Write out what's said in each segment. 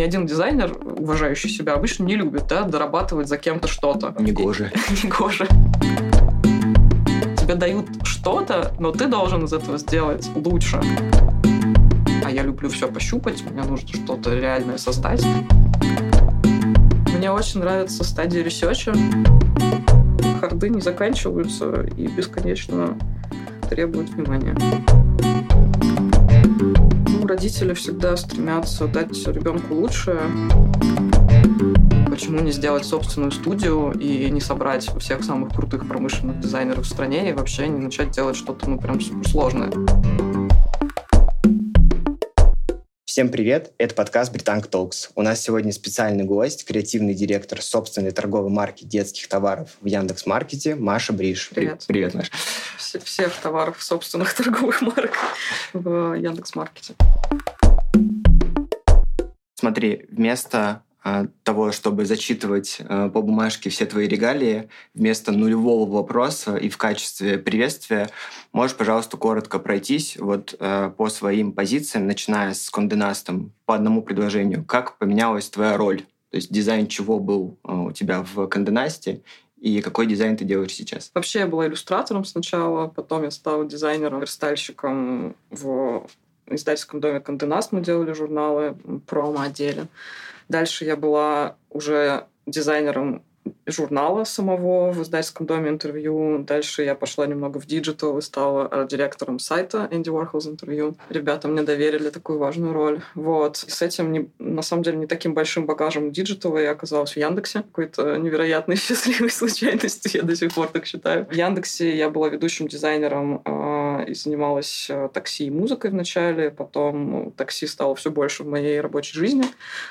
ни один дизайнер, уважающий себя, обычно не любит, да, дорабатывать за кем-то что-то. Негоже. Негоже. Тебе дают что-то, но ты должен из этого сделать лучше. А я люблю все пощупать, мне нужно что-то реальное создать. Мне очень нравится стадия ресерча. Харды не заканчиваются и бесконечно требуют внимания. Родители всегда стремятся дать ребенку лучшее. Почему не сделать собственную студию и не собрать всех самых крутых промышленных дизайнеров в стране и вообще не начать делать что-то, ну, прям суперсложное? Всем привет! Это подкаст Britank Talks. У нас сегодня специальный гость, креативный директор собственной торговой марки детских товаров в Яндекс.Маркете Маша Бриш. Привет. Привет, Маша. Всех товаров собственных торговых марок в Яндекс.Маркете. Смотри, вместо того, чтобы зачитывать по бумажке все твои регалии, вместо нулевого вопроса и в качестве приветствия можешь, пожалуйста, коротко пройтись вот по своим позициям, начиная с Конденастом, по одному предложению. Как поменялась твоя роль? То есть дизайн чего был у тебя в Конденасте и какой дизайн ты делаешь сейчас? Вообще я была иллюстратором сначала, потом я стала дизайнером, верстальщиком в издательском доме «Конденаст». Мы делали журналы, промо-отделе. Дальше я была уже дизайнером журнала самого в издательском доме интервью. Дальше я пошла немного в диджитал и стала арт-директором сайта «Энди Уорхолс интервью». Ребята мне доверили такую важную роль. Вот. И с этим, на самом деле, не таким большим багажом диджитала я оказалась в Яндексе. Какой-то невероятной счастливой случайностью, я до сих пор так считаю. В Яндексе я была ведущим дизайнером и занималась такси и музыкой вначале, потом такси стало все больше в моей рабочей жизни,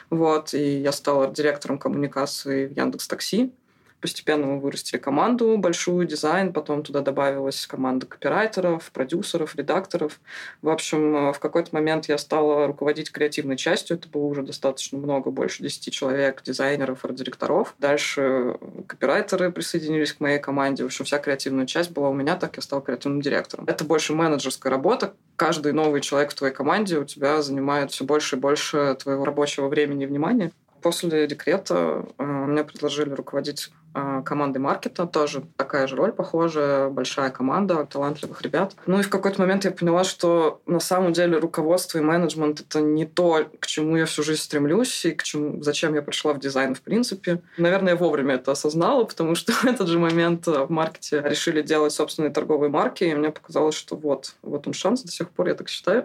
вот, и я стала директором коммуникации в Яндекс.Такси. Постепенно мы вырастили команду, большую, дизайн, потом туда добавилась команда копирайтеров, продюсеров, редакторов. В общем, в какой-то момент я стала руководить креативной частью, это было уже достаточно много, больше 10 человек, дизайнеров, арт-директоров. Дальше копирайтеры присоединились к моей команде, в общем, вся креативная часть была у меня, так я стала креативным директором. Это больше менеджерская работа, каждый новый человек в твоей команде у тебя занимает все больше и больше твоего рабочего времени и внимания. После декрета мне предложили руководить командой маркета. Тоже такая же роль похожая, большая команда талантливых ребят. Ну и в какой-то момент я поняла, что на самом деле руководство и менеджмент — это не то, к чему я всю жизнь стремлюсь и зачем я пришла в дизайн в принципе. Наверное, я вовремя это осознала, потому что в этот же момент в маркете решили делать собственные торговые марки, и мне показалось, что вот он шанс, до сих пор я так считаю.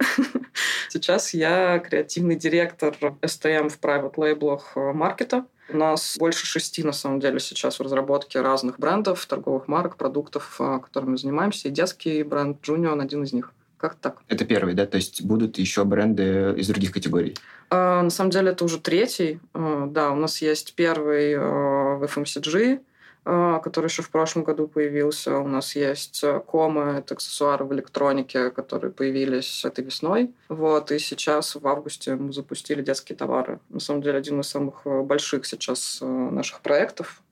Сейчас я креативный директор STM в private-лейблах маркета. У нас больше 6, на самом деле, сейчас в разработке разных брендов, торговых марок, продуктов, которыми мы занимаемся. И детский бренд Junior — один из них. Как так? Это первый, да? То есть будут еще бренды из других категорий? На самом деле это уже 3. Да, у нас есть первый в FMCG, который еще в прошлом году появился. У нас есть комы, это аксессуары в электронике, которые появились этой весной. Вот. И сейчас в августе мы запустили детские товары. На самом деле один из самых больших сейчас наших проектов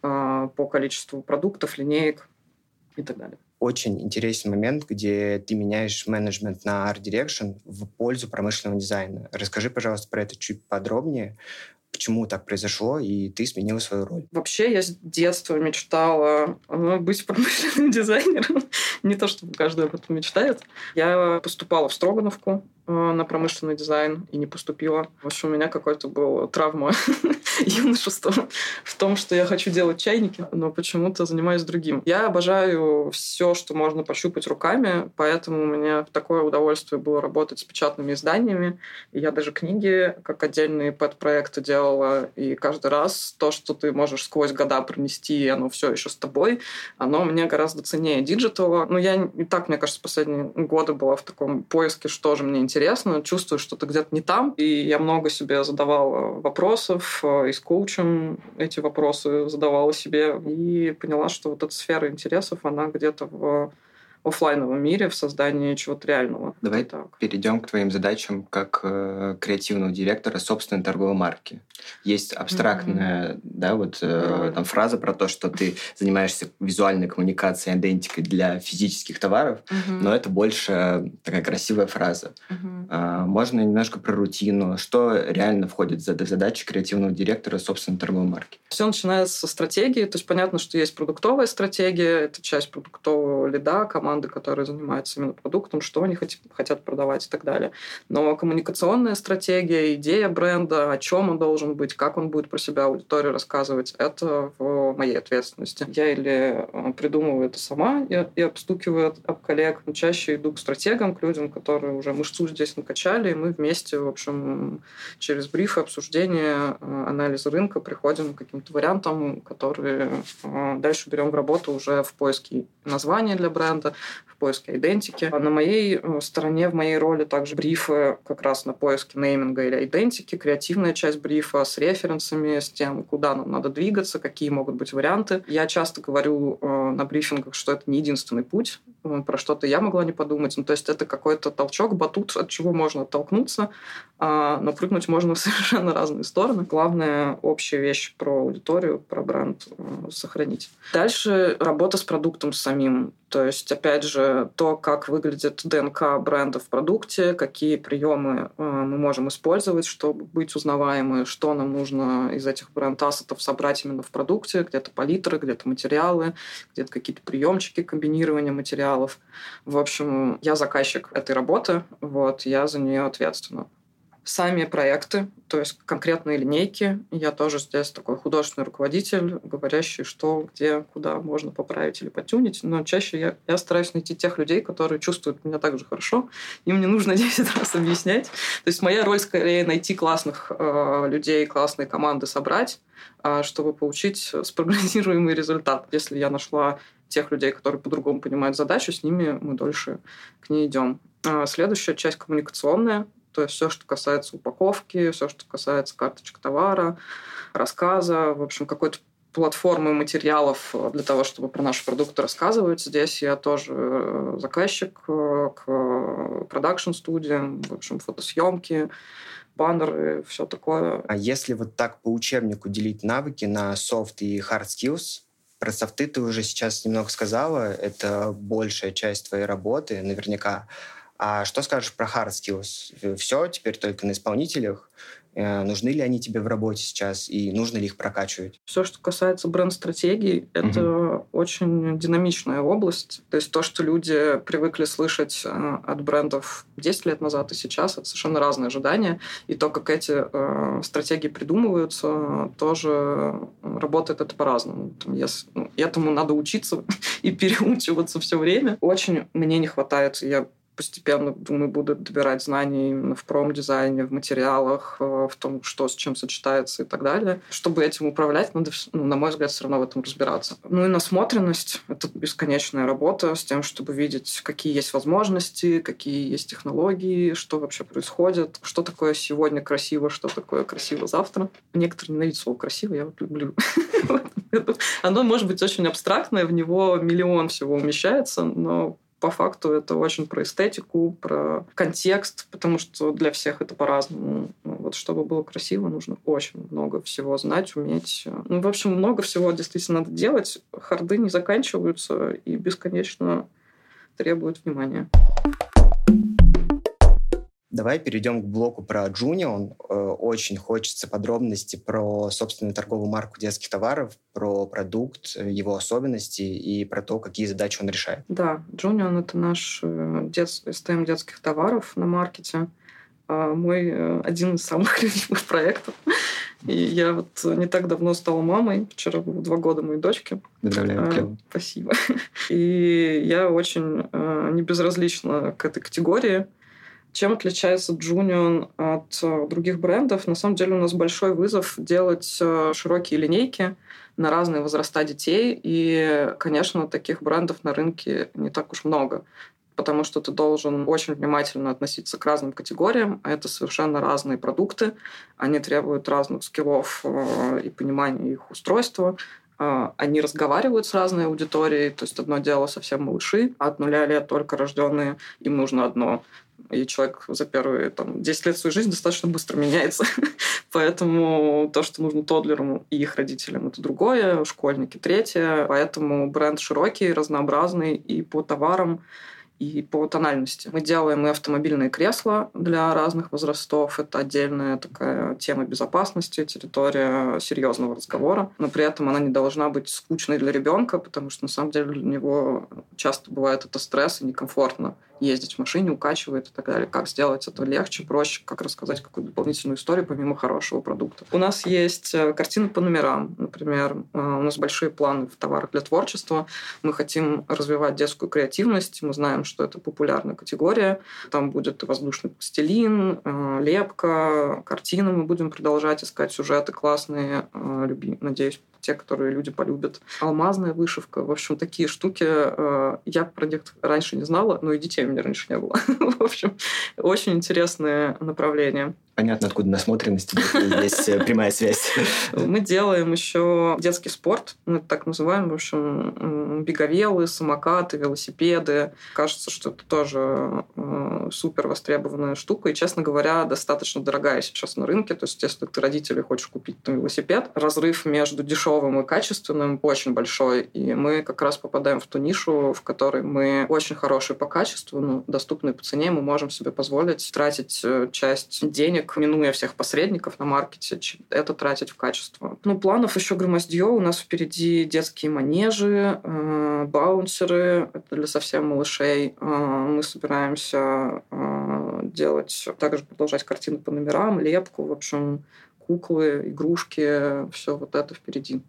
по количеству продуктов, линеек и так далее. Очень интересный момент, где ты меняешь менеджмент на арт-дирекшн в пользу промышленного дизайна. Расскажи, пожалуйста, про это чуть подробнее. Почему так произошло, и ты сменила свою роль? Вообще, я с детства мечтала быть промышленным дизайнером. Не то, чтобы каждый об этом мечтает. Я поступала в Строгановку на промышленный дизайн и не поступила. В общем, у меня какой-то был травма юношества в том, что я хочу делать чайники, но почему-то занимаюсь другим. Я обожаю все, что можно пощупать руками, поэтому у меня такое удовольствие было работать с печатными изданиями. И я даже книги как отдельные пэт-проекты делала. И каждый раз то, что ты можешь сквозь года пронести, и оно все еще с тобой, оно мне гораздо ценнее диджитала. Но я и так, мне кажется, последние годы была в таком поиске, что же мне интересно. Чувствую, что ты где-то не там. И я много себе задавала вопросов, и с коучем эти вопросы задавала себе. И поняла, что вот эта сфера интересов, она где-то в офлайновом мире, в создании чего-то реального. Давай так. Перейдем к твоим задачам как креативного директора собственной торговой марки. Есть абстрактная там, фраза про то, что ты занимаешься визуальной коммуникацией, идентикой для физических товаров, но это больше такая красивая фраза. Можно немножко про рутину. Что реально входит в задачи креативного директора собственной торговой марки? Все начинается со стратегии. То есть понятно, что есть продуктовая стратегия, это часть продуктового лида, команды, которая занимается именно продуктом, что они хотят продавать и так далее. Но коммуникационная стратегия, идея бренда, о чем он должен быть, как он будет про себя аудитории рассказывать, это в моей ответственности. Я или придумываю это сама и обстукиваю об коллег, но чаще иду к стратегам, к людям, которые уже мышцу здесь накачали, и мы вместе, в общем, через брифы, обсуждения, анализ рынка приходим к каким-то вариантам, которые дальше берем в работу уже в поиске названия для бренда, в поиске идентики. А на моей стороне, в моей роли также брифы как раз на поиске нейминга или идентики, креативная часть брифа с референсами, с тем, куда нам надо двигаться, какие могут быть варианты. Я часто говорю на брифингах, что это не единственный путь, про что-то я могла не подумать. Ну, то есть это какой-то толчок, батут, от чего можно оттолкнуться, но прыгнуть можно в совершенно разные стороны. Главное, общие вещи про аудиторию, про бренд сохранить. Дальше работа с продуктом самим. То есть, опять же, то, как выглядит ДНК бренда в продукте, какие приемы мы можем использовать, чтобы быть узнаваемы, что нам нужно из этих бренд-ассетов собрать именно в продукте, где-то палитры, где-то материалы, где-то какие-то приемчики комбинирования материалов. В общем, я заказчик этой работы, вот, я за нее ответственна. Сами проекты, то есть конкретные линейки. Я тоже здесь такой художественный руководитель, говорящий, что, где, куда можно поправить или потюнить. Но чаще я стараюсь найти тех людей, которые чувствуют меня так же хорошо. Им не нужно 10 раз объяснять. То есть моя роль скорее найти классных людей, классные команды собрать, чтобы получить спрогнозируемый результат. Если я нашла тех людей, которые по-другому понимают задачу, с ними мы дольше к ней идем. Следующая часть коммуникационная. То есть все, что касается упаковки, все, что касается карточек товара, рассказа, в общем, какой-то платформы материалов для того, чтобы про наши продукты рассказывать. Здесь я тоже заказчик к продакшн-студиям, в общем, фотосъемки, баннеры, все такое. А если вот так по учебнику делить навыки на soft и hard skills? Про софты ты уже сейчас немного сказала, это большая часть твоей работы, наверняка. А что скажешь про hard skills? Все теперь только на исполнителях. Нужны ли они тебе в работе сейчас и нужно ли их прокачивать? Все, что касается бренд-стратегии, это очень динамичная область. То есть то, что люди привыкли слышать от брендов 10 лет назад и сейчас, это совершенно разные ожидания. И то, как эти стратегии придумываются, тоже работает это по-разному. Этому надо учиться и переучиваться все время. Очень мне не хватает, я постепенно, думаю, буду добирать знания именно в промдизайне, в материалах, в том, что с чем сочетается и так далее. Чтобы этим управлять, надо, на мой взгляд, все равно в этом разбираться. Ну и насмотренность — это бесконечная работа с тем, чтобы видеть, какие есть возможности, какие есть технологии, что вообще происходит, что такое сегодня красиво, что такое красиво завтра. Некоторые ненавидят слово «красиво», я вот люблю. Оно может быть очень абстрактное, в него миллион всего умещается, но по факту это очень про эстетику, про контекст, потому что для всех это по-разному. Вот чтобы было красиво, нужно очень много всего знать, уметь. Ну, в общем, много всего действительно надо делать. Харды не заканчиваются и бесконечно требуют внимания. Давай перейдем к блоку про Junior. Очень хочется подробностей про собственную торговую марку детских товаров, про продукт, его особенности и про то, какие задачи он решает. Да, Junior — это наш STM детских товаров на маркете. Мой один из самых любимых проектов. И я вот не так давно стала мамой. Вчера было 2 года моей дочке. Поздравляю, клево. Спасибо. И я очень не безразлична к этой категории. Чем отличается Junior от других брендов? На самом деле у нас большой вызов делать широкие линейки на разные возраста детей. И, конечно, таких брендов на рынке не так уж много, потому что ты должен очень внимательно относиться к разным категориям. А это совершенно разные продукты. Они требуют разных скиллов и понимания их устройства. Они разговаривают с разной аудиторией. То есть одно дело совсем малыши, от 0 лет только рожденные, им нужно одно. и человек за первые 10 лет своей жизни достаточно быстро меняется. Поэтому то, что нужно тоддлерам и их родителям, это другое, школьники третье. Поэтому бренд широкий, разнообразный и по товарам, и по тональности. Мы делаем и автомобильные кресла для разных возрастов. Это отдельная такая тема безопасности, территория серьезного разговора. Но при этом она не должна быть скучной для ребенка, потому что на самом деле для него часто бывает это стресс и некомфортно ездить в машине, укачивает и так далее. Как сделать это легче, проще, как рассказать какую-то дополнительную историю помимо хорошего продукта. У нас есть картины по номерам. Например, у нас большие планы в товарах для творчества. Мы хотим развивать детскую креативность. Мы знаем, что это популярная категория. Там будет воздушный пластилин, лепка, картины. Мы будем продолжать искать сюжеты классные, надеюсь, те, которые люди полюбят. Алмазная вышивка. В общем, такие штуки. Я про них раньше не знала, но и детей у меня раньше не было. В общем, очень интересное направление. Понятно, откуда насмотренность, здесь прямая связь. Мы делаем еще детский спорт, мы это так называем, в общем, беговелы, самокаты, велосипеды. Кажется, что это тоже супер востребованная штука и, честно говоря, достаточно дорогая сейчас на рынке. То есть, если ты родители хочешь купить велосипед, разрыв между дешевым и качественным очень большой, и мы как раз попадаем в ту нишу, в которой мы очень хорошие по качеству, но доступные по цене, мы можем себе позволить тратить часть денег, минуя всех посредников на маркете, это тратить в качество. Ну, планов еще громоздье. У нас впереди детские манежи, баунсеры, это для совсем малышей. Мы собираемся делать, также продолжать картины по номерам, лепку, в общем, куклы, игрушки, все вот это впереди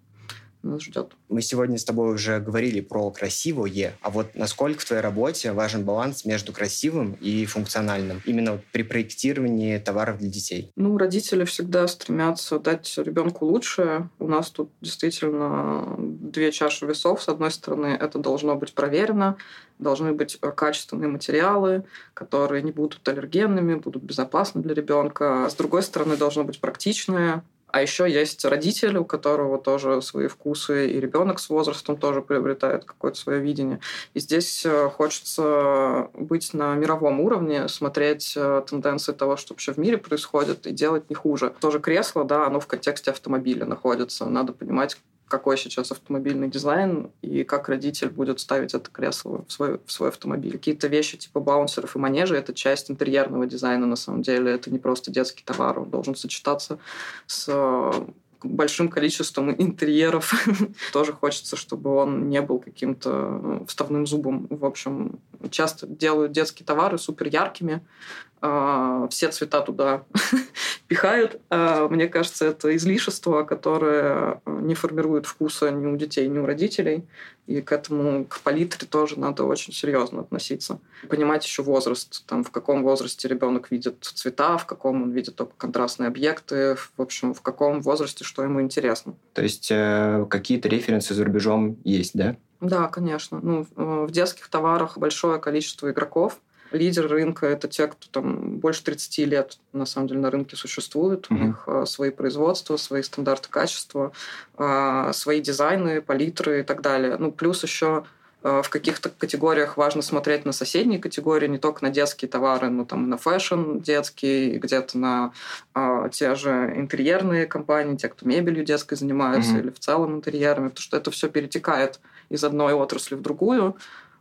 нас ждет. Мы сегодня с тобой уже говорили про красивое, а вот насколько в твоей работе важен баланс между красивым и функциональным, именно при проектировании товаров для детей? Ну, родители всегда стремятся дать ребенку лучшее. У нас тут действительно две чаши весов. С одной стороны, это должно быть проверено, должны быть качественные материалы, которые не будут аллергенными, будут безопасны для ребенка. С другой стороны, должно быть практичное. А еще есть родители, у которого тоже свои вкусы, и ребенок с возрастом тоже приобретает какое-то свое видение. И здесь хочется быть на мировом уровне, смотреть тенденции того, что вообще в мире происходит, и делать не хуже. Тоже кресло, да, оно в контексте автомобиля находится. Надо понимать, какой сейчас автомобильный дизайн и как родитель будет ставить это кресло в свой автомобиль. Какие-то вещи типа баунсеров и манежей — это часть интерьерного дизайна на самом деле. Это не просто детский товар. Он должен сочетаться с большим количеством интерьеров. Тоже хочется, чтобы он не был каким-то вставным зубом. В общем, часто делают детские товары супер яркими. Все цвета туда пихают. Мне кажется, это излишество, которое не формирует вкуса ни у детей, ни у родителей. И к этому, к палитре тоже надо очень серьезно относиться. Понимать еще возраст. В каком возрасте ребенок видит цвета, в каком он видит только контрастные объекты, в общем, в каком возрасте что ему интересно. То есть какие-то референсы за рубежом есть, да? Да, конечно. В детских товарах большое количество игроков. Лидеры рынка — это те, кто больше 30 лет на самом деле на рынке существует. У них свои производства, свои стандарты качества, свои дизайны, палитры и так далее. Плюс еще в каких-то категориях важно смотреть на соседние категории, не только на детские товары, но на фэшн детский, где-то на те же интерьерные компании, те, кто мебелью детской занимаются, или в целом интерьерами, потому что это все перетекает из одной отрасли в другую.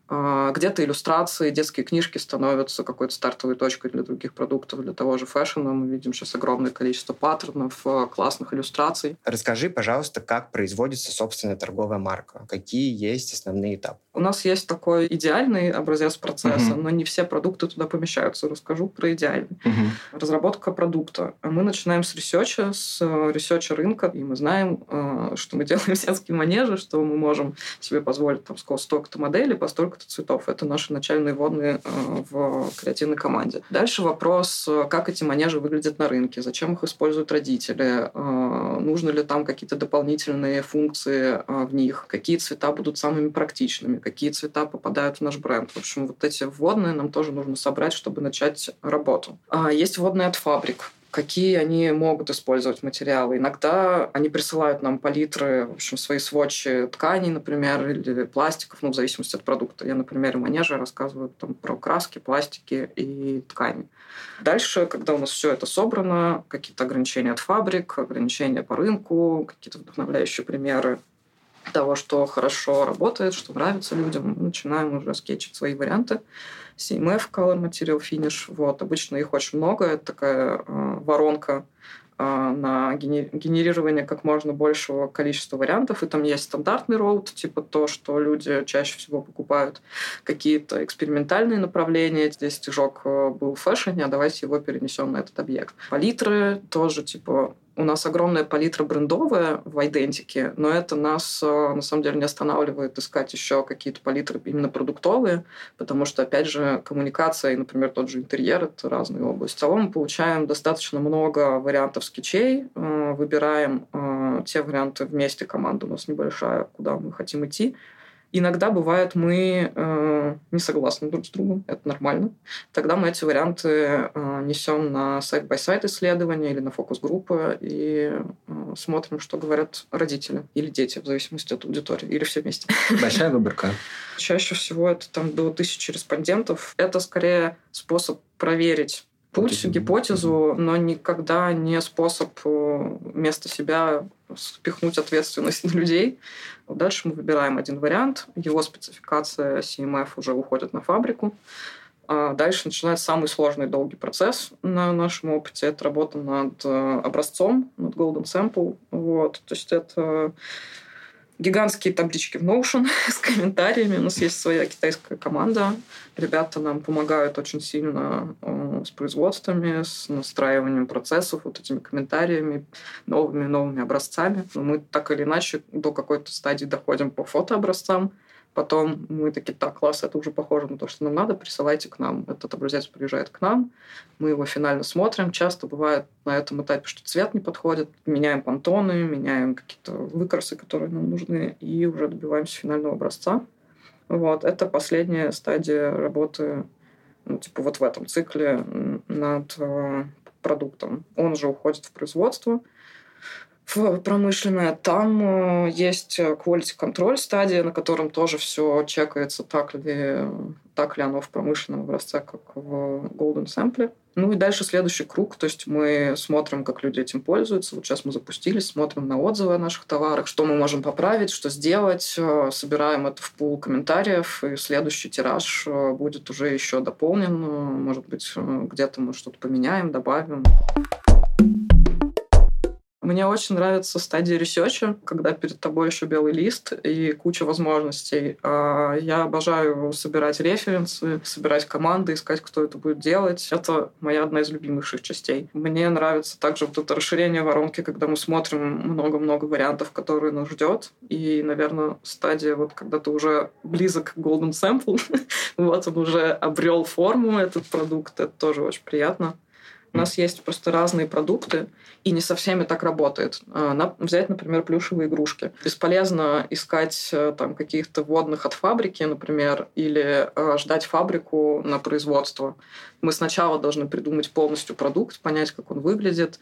Где-то иллюстрации, детские книжки становятся какой-то стартовой точкой для других продуктов, для того же фэшена. Мы видим сейчас огромное количество паттернов, классных иллюстраций. Расскажи, пожалуйста, как производится собственная торговая марка? Какие есть основные этапы? У нас есть такой идеальный образец процесса, но не все продукты туда помещаются. Расскажу про идеальный. Разработка продукта. Мы начинаем с ресерча рынка, и мы знаем, что мы делаем в детские манежи, что мы можем себе позволить столько-то моделей, постолько цветов. Это наши начальные вводные в креативной команде. Дальше вопрос, как эти манежи выглядят на рынке, зачем их используют родители, нужны ли там какие-то дополнительные функции в них, какие цвета будут самыми практичными, какие цвета попадают в наш бренд. В общем, вот эти вводные нам тоже нужно собрать, чтобы начать работу. Есть вводные от фабрик. какие они могут использовать материалы. Иногда они присылают нам палитры, в общем, свои свотчи тканей, например, или пластиков, ну, в зависимости от продукта. Я, например, в манеже рассказываю там про краски, пластики и ткани. Дальше, когда у нас все это собрано, какие-то ограничения от фабрик, ограничения по рынку, какие-то вдохновляющие примеры того, что хорошо работает, что нравится людям, мы начинаем уже скетчить свои варианты. CMF, Color Material Finish. Вот. Обычно их очень много. Это такая воронка на генерирование как можно большего количества вариантов. И там есть стандартный роут, типа то, что люди чаще всего покупают, какие-то экспериментальные направления. Здесь стежок был в фэшне, а давайте его перенесем на этот объект. Палитры тоже, типа, у нас огромная палитра брендовая в айдентике, но это нас, на самом деле, не останавливает искать еще какие-то палитры именно продуктовые, потому что, опять же, коммуникация и, например, тот же интерьер — это разные области. В целом мы получаем достаточно много вариантов скетчей, выбираем те варианты вместе, команда у нас небольшая, куда мы хотим идти. Иногда бывает, мы не согласны друг с другом, это нормально. Тогда мы эти варианты несем на сайт-бай-сайт исследования или на фокус-группы и смотрим, что говорят родители или дети, в зависимости от аудитории, или все вместе. Большая выборка. Чаще всего это там до 1000 респондентов. Это скорее способ проверить путь, гипотезу, но никогда не способ вместо себя спихнуть ответственность на людей. Дальше мы выбираем один вариант, его спецификация CMF уже уходит на фабрику. А дальше начинается самый сложный долгий процесс на нашем опыте. Это работа над образцом, над golden sample. Вот. То есть это гигантские таблички в Notion с комментариями. У нас есть своя китайская команда. Ребята нам помогают очень сильно с производствами, с настраиванием процессов, вот этими комментариями, новыми образцами. Мы так или иначе до какой-то стадии доходим по фотообразцам. Потом мы такие, так, класс, это уже похоже на то, что нам надо, присылайте к нам. Этот образец приезжает к нам, мы его финально смотрим. Часто бывает на этом этапе, что цвет не подходит, меняем пантоны, меняем какие-то выкрасы, которые нам нужны, и уже добиваемся финального образца. Вот. Это последняя стадия работы, ну, типа вот в этом цикле над продуктом. Он же уходит в производство, в промышленное. Там есть quality control стадия, на котором тоже все чекается, так ли оно в промышленном образце, как в golden sample. Ну и дальше следующий круг, то есть мы смотрим, как люди этим пользуются. Вот сейчас мы запустились, смотрим на отзывы о наших товарах, что мы можем поправить, что сделать, собираем это в пул комментариев, и следующий тираж будет уже еще дополнен. Может быть, где-то мы что-то поменяем, добавим. Мне очень нравится стадия ресерча, когда перед тобой еще белый лист и куча возможностей. Я обожаю собирать референсы, собирать команды, искать, кто это будет делать. Это моя одна из любимых частей. Мне нравится также вот это расширение воронки, когда мы смотрим много-много вариантов, которые нас ждет. И, наверное, стадия, вот когда ты уже близок к golden sample, вот он уже обрел форму, этот продукт, это тоже очень приятно. У нас есть просто разные продукты, и не со всеми так работает. Взять, например, плюшевые игрушки. Бесполезно искать там каких-то вводных от фабрики, например, или ждать фабрику на производство. Мы сначала должны придумать полностью продукт, понять, как он выглядит,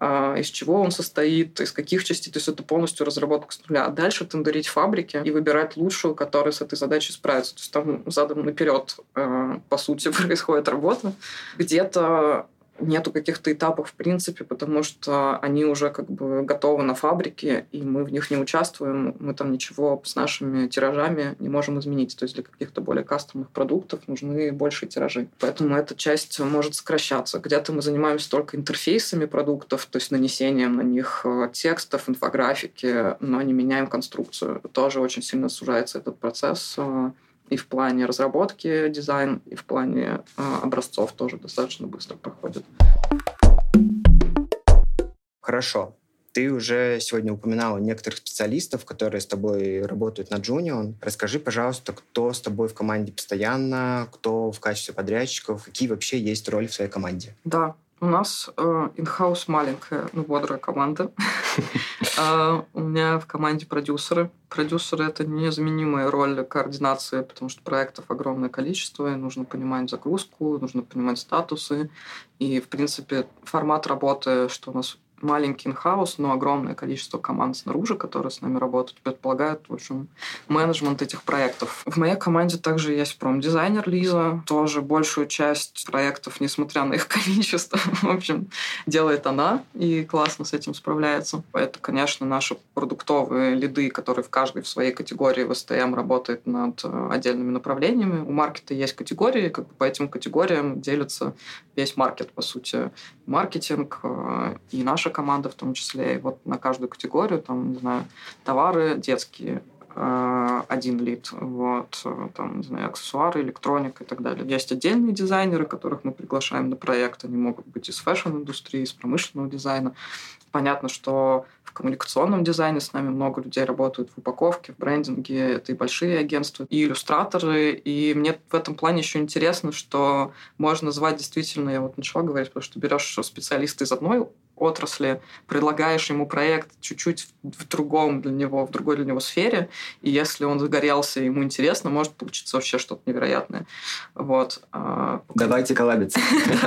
из чего он состоит, из каких частей. То есть это полностью разработка с нуля. А дальше тендерить фабрики и выбирать лучшую, которая с этой задачей справится. То есть там задом наперед, по сути, происходит работа. Где-то нету каких-то этапов в принципе, потому что они уже как бы готовы на фабрике, и мы в них не участвуем, мы там ничего с нашими тиражами не можем изменить. То есть для каких-то более кастомных продуктов нужны большие тиражи. Поэтому эта часть может сокращаться. Где-то мы занимаемся только интерфейсами продуктов, то есть нанесением на них текстов, инфографики, но не меняем конструкцию. Тоже очень сильно сужается этот процесс. И в плане разработки дизайн, и в плане образцов тоже достаточно быстро проходит. Хорошо. Ты уже сегодня упоминала некоторых специалистов, которые с тобой работают на Junior. Расскажи, пожалуйста, кто с тобой в команде постоянно, кто в качестве подрядчиков, какие вообще есть роли в своей команде? Да, У нас in-house маленькая, но бодрая команда. У меня в команде продюсеры. Продюсеры – это незаменимая роль координации, потому что проектов огромное количество, и нужно понимать загрузку, нужно понимать статусы. И, в принципе, формат работы, что у нас маленький инхаус, но огромное количество команд снаружи, которые с нами работают, предполагают, в общем, менеджмент этих проектов. В моей команде также есть промдизайнер Лиза, тоже большую часть проектов, несмотря на их количество, в общем, делает она и классно с этим справляется. Это, конечно, наши продуктовые лиды, которые в каждой в своей категории в STM работает над отдельными направлениями. У маркета есть категории, как бы по этим категориям делится весь маркет, по сути, маркетинг и наша команда в том числе, и вот на каждую категорию, там, не знаю, товары детские, один лид, вот, там, не знаю, аксессуары, электроника и так далее. Есть отдельные дизайнеры, которых мы приглашаем на проект, они могут быть из фэшн-индустрии, из промышленного дизайна. Понятно, что в коммуникационном дизайне с нами много людей работают в упаковке, в брендинге, это и большие агентства, и иллюстраторы, и мне в этом плане еще интересно, что можно звать действительно, я вот начала говорить, потому что берешь специалиста из одной отрасли, предлагаешь ему проект чуть-чуть в другой для него сфере, и если он загорелся, ему интересно, может получиться вообще что-то невероятное. Вот. Давайте коллабиться.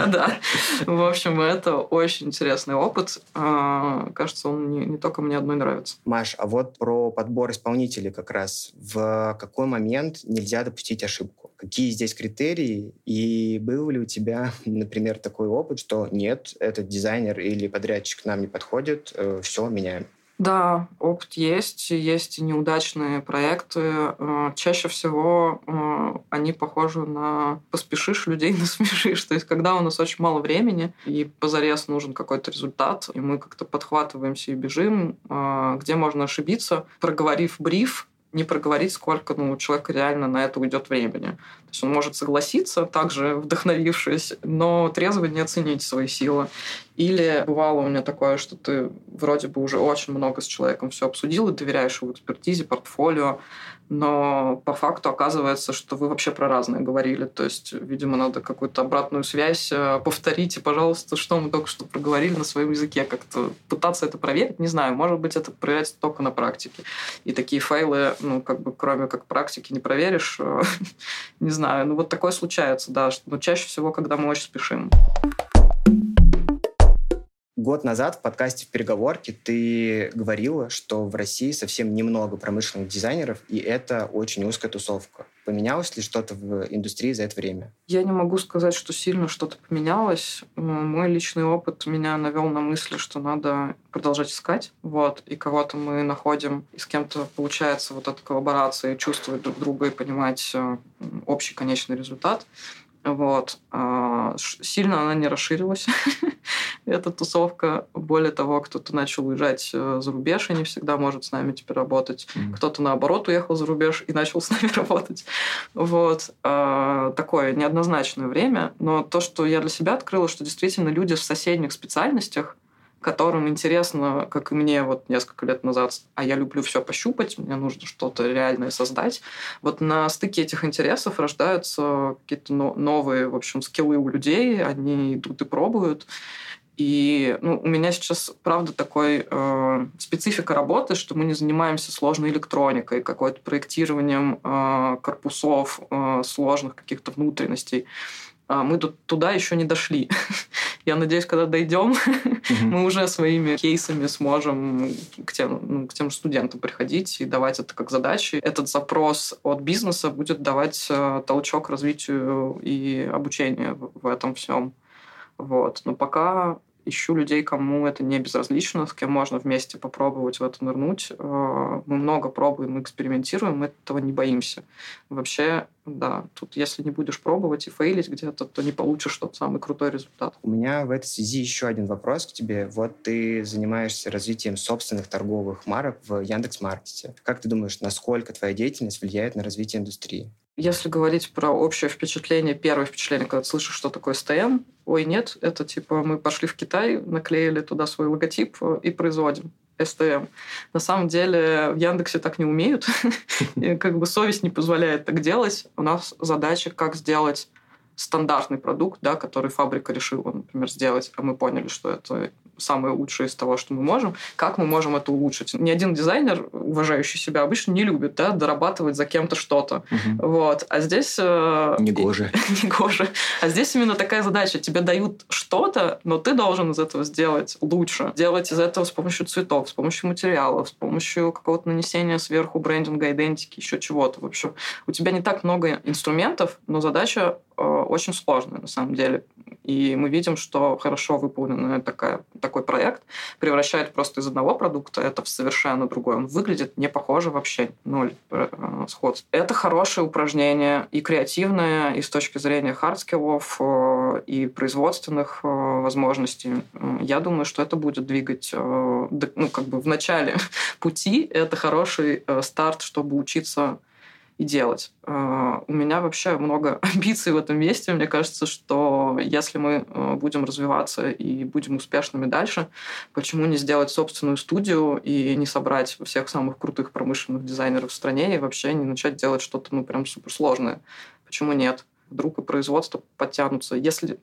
Да. В общем, это очень интересный опыт. Кажется, он не только мне одной нравится. Маш, а вот про подбор исполнителей как раз. В какой момент нельзя допустить ошибку? Какие здесь критерии? И был ли у тебя, например, такой опыт, что нет, этот дизайнер или подрядчик нам не подходит, все меняем? Да, опыт есть, есть и неудачные проекты. Чаще всего они похожи на «поспешишь, людей насмешишь». То есть когда у нас очень мало времени, и позарез нужен какой-то результат, и мы как-то подхватываемся и бежим, где можно ошибиться, проговорив бриф, не проговорить, сколько у человека реально на это уйдет времени. То есть он может согласиться, также вдохновившись, но трезво не оценить свои силы. Или бывало у меня такое, что ты вроде бы уже очень много с человеком все обсудил и доверяешь его экспертизе, портфолио, но по факту оказывается, что вы вообще про разное говорили. То есть, видимо, надо какую-то обратную связь повторить, и, пожалуйста, что мы только что проговорили на своем языке, как-то пытаться это проверить, не знаю, может быть, это проверяется только на практике. И такие файлы, ну, как бы, кроме как практики не проверишь, не знаю. Ну, вот такое случается, да, но чаще всего, когда мы очень спешим. Год назад в подкасте «В переговорке» ты говорила, что в России совсем немного промышленных дизайнеров, и это очень узкая тусовка. Поменялось ли что-то в индустрии за это время? Я не могу сказать, что сильно что-то поменялось. Мой личный опыт меня навел на мысль, что надо продолжать искать. Вот. И кого-то мы находим, и с кем-то получается вот эта коллаборация, чувствовать друг друга и понимать общий конечный результат. Вот. Сильно она не расширилась, эта тусовка. Более того, кто-то начал уезжать за рубеж и не всегда может с нами теперь работать. Mm-hmm. Кто-то, наоборот, уехал за рубеж и начал с нами работать. Вот. Такое неоднозначное время. Но то, что я для себя открыла, что действительно люди в соседних специальностях, которым интересно, как и мне вот несколько лет назад, а я люблю все пощупать, мне нужно что-то реальное создать. Вот на стыке этих интересов рождаются какие-то новые, в общем, скиллы у людей, они идут и пробуют. И у меня сейчас, правда, такой специфика работы, что мы не занимаемся сложной электроникой, какой-то проектированием корпусов, сложных каких-то внутренностей. Мы туда еще не дошли. Я надеюсь, когда дойдем, мы уже своими кейсами сможем к тем же студентам приходить и давать это как задачи. Этот запрос от бизнеса будет давать толчок развитию и обучению в этом всем. Вот. Но пока ищу людей, кому это не безразлично, с кем можно вместе попробовать в это нырнуть. Мы много пробуем, экспериментируем, мы этого не боимся. Вообще, да, тут если не будешь пробовать и фейлить где-то, то не получишь тот самый крутой результат. У меня в этой связи еще один вопрос к тебе. Вот ты занимаешься развитием собственных торговых марок в Яндекс.Маркете. Как ты думаешь, насколько твоя деятельность влияет на развитие индустрии? Если говорить про общее впечатление, первое впечатление, когда слышишь, что такое STM, ой, нет, это типа мы пошли в Китай, наклеили туда свой логотип и производим. STM. На самом деле в Яндексе так не умеют. Как бы совесть не позволяет так делать. У нас задача, как сделать стандартный продукт, да, который фабрика решила, например, сделать, а мы поняли, что это самое лучшее из того, что мы можем, как мы можем это улучшить. Ни один дизайнер, уважающий себя, обычно не любит, да, дорабатывать за кем-то что-то. Угу. Вот. А здесь... Негоже. Негоже. А здесь именно такая задача. Тебе дают что-то, но ты должен из этого сделать лучше. Делать из этого с помощью цветов, с помощью материалов, с помощью какого-то нанесения сверху брендинга, идентики, еще чего-то. В общем, у тебя не так много инструментов, но задача очень сложная на самом деле. И мы видим, что хорошо выполненный такой проект превращает просто из одного продукта это в совершенно другой. Он выглядит не похоже вообще, ноль сходств. Это хорошее упражнение и креативное, и с точки зрения хардскиллов, и производственных возможностей. Я думаю, что это будет двигать, ну, как бы в начале пути. Это хороший старт, чтобы учиться и делать. У меня вообще много амбиций в этом месте. Мне кажется, что если мы будем развиваться и будем успешными дальше, почему не сделать собственную студию и не собрать всех самых крутых промышленных дизайнеров в стране и вообще не начать делать что-то, ну, прям суперсложное? Почему нет? Вдруг и производство подтянутся. Если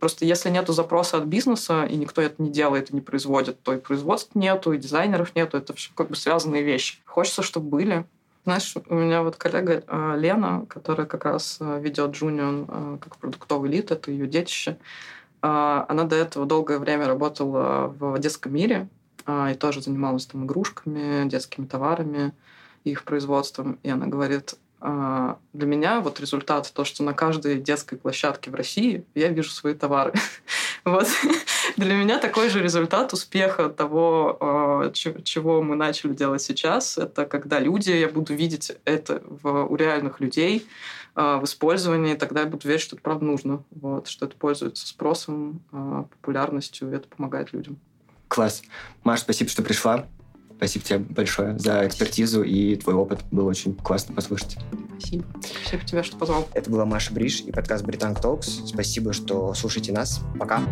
нету запроса от бизнеса, и никто это не делает и не производит, то и производств нету, и дизайнеров нету. Это все как бы связанные вещи. Хочется, чтобы были. Знаешь, у меня вот коллега Лена, которая как раз ведет Junior как продуктовый лид, это ее детище. Она до этого долгое время работала в детском мире и тоже занималась там игрушками, детскими товарами, их производством. И она говорит, для меня вот результат то, что на каждой детской площадке в России я вижу свои товары. Вот. Для меня такой же результат успеха того, чего мы начали делать сейчас. Это когда люди, я буду видеть это у реальных людей в использовании, тогда я буду верить, что это правда нужно, вот, что это пользуется спросом, популярностью, и это помогает людям. Класс. Маш, спасибо, что пришла. Спасибо тебе большое за экспертизу и твой опыт. Было очень классно послушать. Спасибо. Спасибо тебе, что позвал. Это была Маша Бриш и подкаст Britank Talks. Спасибо, что слушаете нас. Пока.